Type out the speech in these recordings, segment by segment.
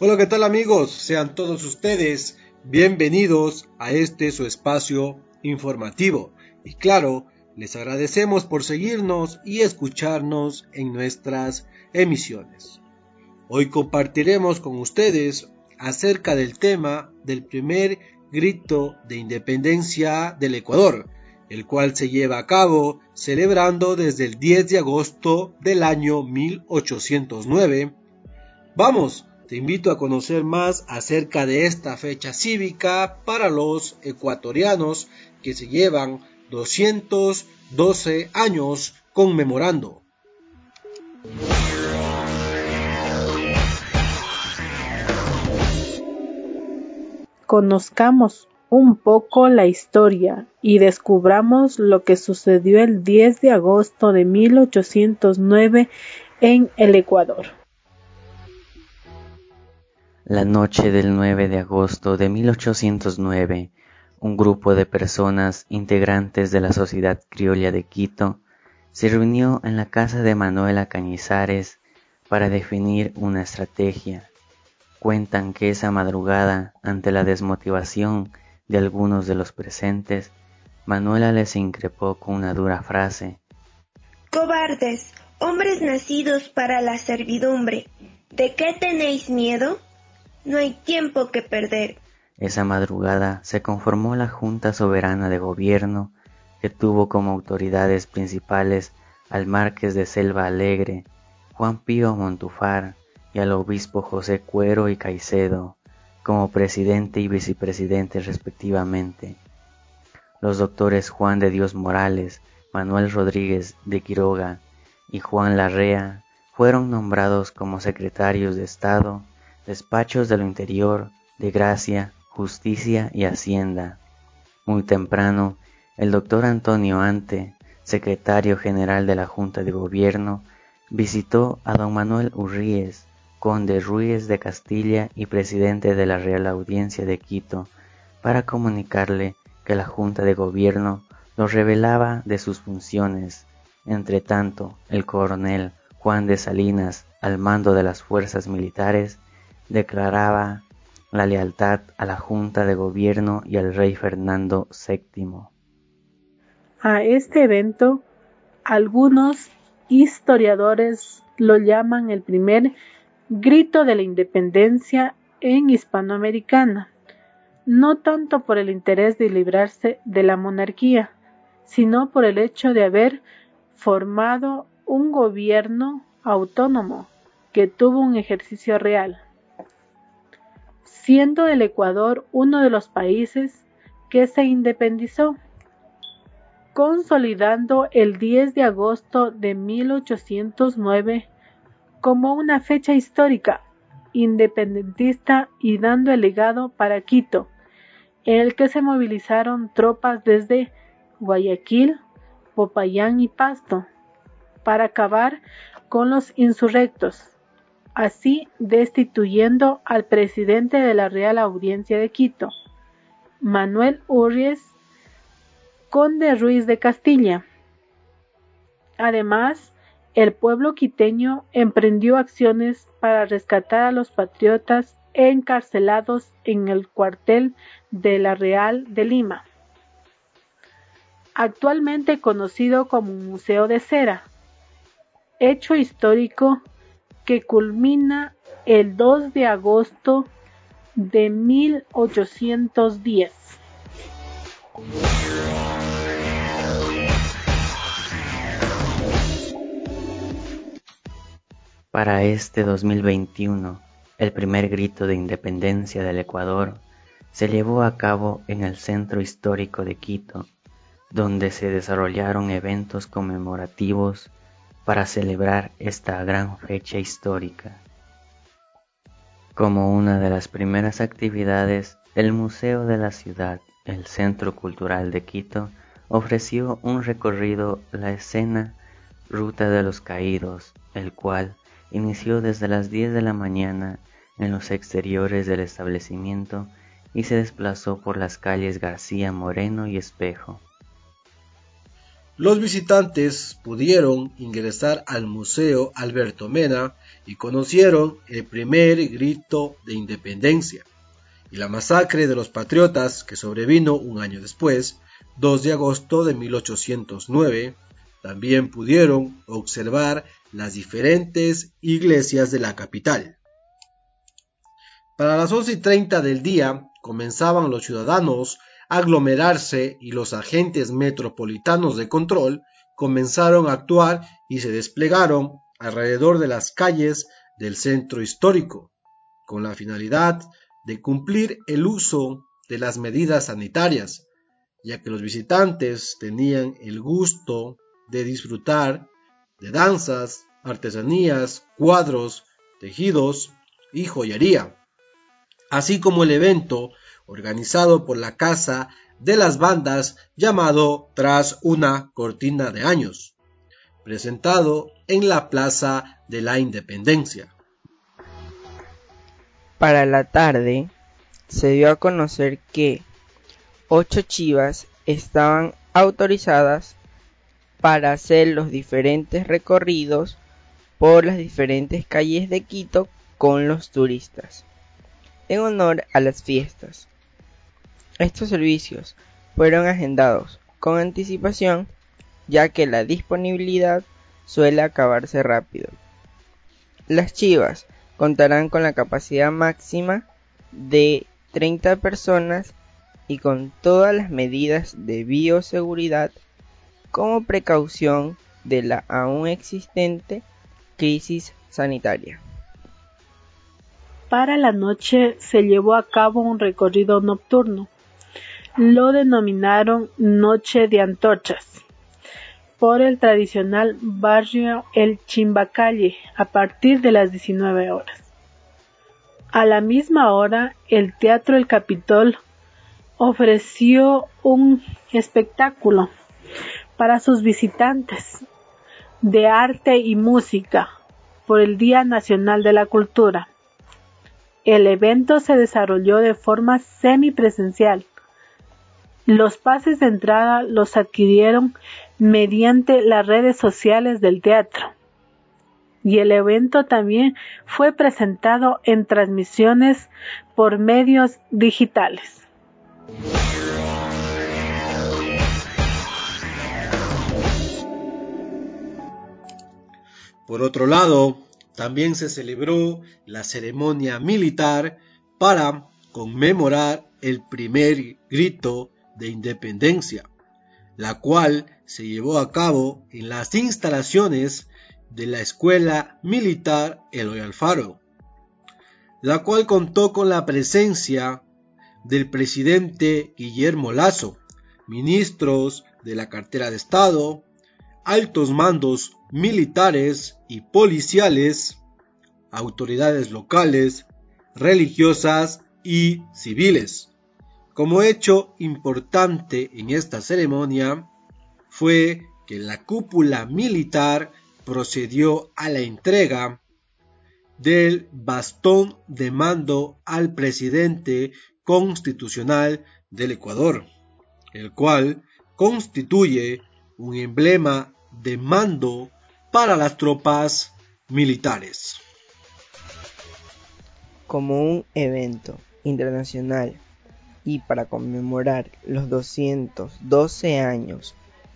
Hola, ¿qué tal amigos? Sean todos ustedes bienvenidos a este su espacio informativo. Y claro, les agradecemos por seguirnos y escucharnos en nuestras emisiones. Hoy compartiremos con ustedes acerca del tema del primer grito de independencia del Ecuador, el cual se lleva a cabo celebrando desde el 10 de agosto del año 1809. Vamos, te invito a conocer más acerca de esta fecha cívica para los ecuatorianos que se llevan 212 años conmemorando. Conozcamos un poco la historia y descubramos lo que sucedió el 10 de agosto de 1809 en el Ecuador. La noche del 9 de agosto de 1809, un grupo de personas integrantes de la Sociedad Criolla de Quito se reunió en la casa de Manuela Cañizares para definir una estrategia. Cuentan que esa madrugada, ante la desmotivación de algunos de los presentes, Manuela les increpó con una dura frase: «Cobardes, hombres nacidos para la servidumbre, ¿de qué tenéis miedo? No hay tiempo que perder». Esa madrugada se conformó la Junta Soberana de Gobierno, que tuvo como autoridades principales al marqués de Selva Alegre, Juan Pío Montúfar y al obispo José Cuero y Caicedo, como presidente y vicepresidente respectivamente. Los doctores Juan de Dios Morales, Manuel Rodríguez de Quiroga y Juan Larrea fueron nombrados como secretarios de Estado, despachos de lo Interior, de Gracia, Justicia y Hacienda. Muy temprano, el doctor Antonio Ante, secretario general de la Junta de Gobierno, visitó a don Manuel Urriés, conde Ruiz de Castilla y presidente de la Real Audiencia de Quito, para comunicarle que la Junta de Gobierno lo relevaba de sus funciones. Entretanto, el coronel Juan de Salinas, al mando de las fuerzas militares, declaraba la lealtad a la Junta de Gobierno y al rey Fernando VII. A este evento, algunos historiadores lo llaman el primer grito de la independencia en Hispanoamericana, no tanto por el interés de librarse de la monarquía, sino por el hecho de haber formado un gobierno autónomo que tuvo un ejercicio real, siendo el Ecuador uno de los países que se independizó, consolidando el 10 de agosto de 1809 como una fecha histórica independentista y dando el legado para Quito, en el que se movilizaron tropas desde Guayaquil, Popayán y Pasto para acabar con los insurrectos, así destituyendo al presidente de la Real Audiencia de Quito, Manuel Urriés, conde Ruiz de Castilla. Además, el pueblo quiteño emprendió acciones para rescatar a los patriotas encarcelados en el cuartel de la Real de Lima, actualmente conocido como Museo de Cera, hecho histórico que culmina el 2 de agosto de 1810. Para este 2021, el primer grito de independencia del Ecuador se llevó a cabo en el centro histórico de Quito, donde se desarrollaron eventos conmemorativos para celebrar esta gran fecha histórica. Como una de las primeras actividades, el Museo de la Ciudad, el Centro Cultural de Quito, ofreció un recorrido a la escena Ruta de los Caídos, el cual inició desde las 10 de la mañana en los exteriores del establecimiento y se desplazó por las calles García Moreno y Espejo. Los visitantes pudieron ingresar al Museo Alberto Mena y conocieron el primer grito de independencia y la masacre de los patriotas que sobrevino un año después, 2 de agosto de 1809, también pudieron observar las diferentes iglesias de la capital. Para las 11:30 del día comenzaban los ciudadanos a aglomerarse y los agentes metropolitanos de control comenzaron a actuar y se desplegaron alrededor de las calles del centro histórico, con la finalidad de cumplir el uso de las medidas sanitarias, ya que los visitantes tenían el gusto de disfrutar de danzas, artesanías, cuadros, tejidos y joyería, así como el evento organizado por la Casa de las Bandas llamado Tras una Cortina de Años, presentado en la Plaza de la Independencia. Para la tarde se dio a conocer que 8 chivas estaban autorizadas para hacer los diferentes recorridos por las diferentes calles de Quito con los turistas, en honor a las fiestas. Estos servicios fueron agendados con anticipación, ya que la disponibilidad suele acabarse rápido. Las chivas contarán con la capacidad máxima de 30 personas y con todas las medidas de bioseguridad como precaución de la aún existente crisis sanitaria. Para la noche se llevó a cabo un recorrido nocturno. Lo denominaron Noche de Antorchas, por el tradicional barrio El Chimbacalle a partir de las 19 horas. A la misma hora, el Teatro El Capitol ofreció un espectáculo para sus visitantes de arte y música por el Día Nacional de la Cultura. El evento se desarrolló de forma semipresencial. Los pases de entrada los adquirieron mediante las redes sociales del teatro. Y el evento también fue presentado en transmisiones por medios digitales. Por otro lado, también se celebró la ceremonia militar para conmemorar el primer grito de independencia, la cual se llevó a cabo en las instalaciones de la Escuela Militar Eloy Alfaro, la cual contó con la presencia del presidente Guillermo Lasso, ministros de la cartera de Estado, altos mandos militares y policiales, autoridades locales, religiosas y civiles. Como hecho importante en esta ceremonia fue que la cúpula militar procedió a la entrega del bastón de mando al presidente constitucional del Ecuador, el cual constituye un emblema de mando para las tropas militares. Como un evento internacional y para conmemorar los 212 años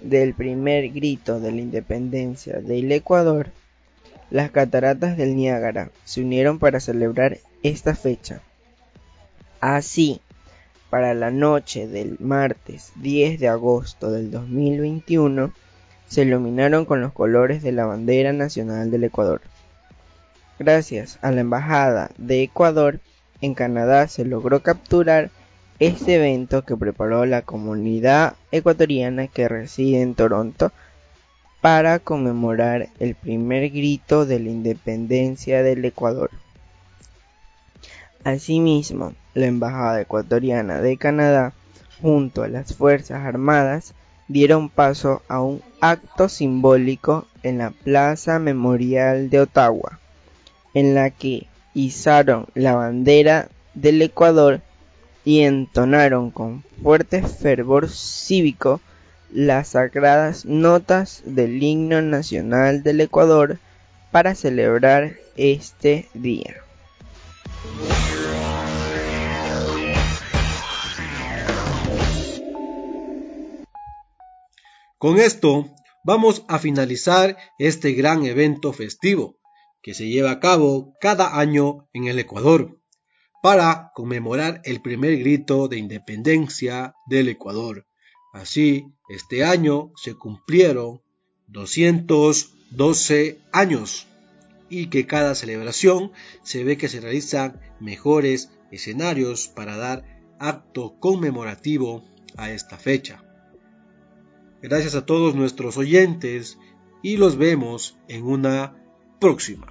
del primer grito de la independencia del Ecuador, las cataratas del Niágara se unieron para celebrar esta fecha. Así, para la noche del martes 10 de agosto del 2021, se iluminaron con los colores de la bandera nacional del Ecuador. Gracias a la Embajada de Ecuador en Canadá se logró capturar este evento que preparó la comunidad ecuatoriana que reside en Toronto para conmemorar el primer grito de la independencia del Ecuador. Asimismo, la Embajada ecuatoriana de Canadá, junto a las Fuerzas Armadas, dieron paso a un acto simbólico en la Plaza Memorial de Ottawa, en la que izaron la bandera del Ecuador y entonaron con fuerte fervor cívico las sagradas notas del Himno Nacional del Ecuador para celebrar este día. Con esto vamos a finalizar este gran evento festivo que se lleva a cabo cada año en el Ecuador para conmemorar el primer grito de independencia del Ecuador. Así, este año se cumplieron 212 años y que cada celebración se ve que se realizan mejores escenarios para dar acto conmemorativo a esta fecha. Gracias a todos nuestros oyentes y los vemos en una próxima.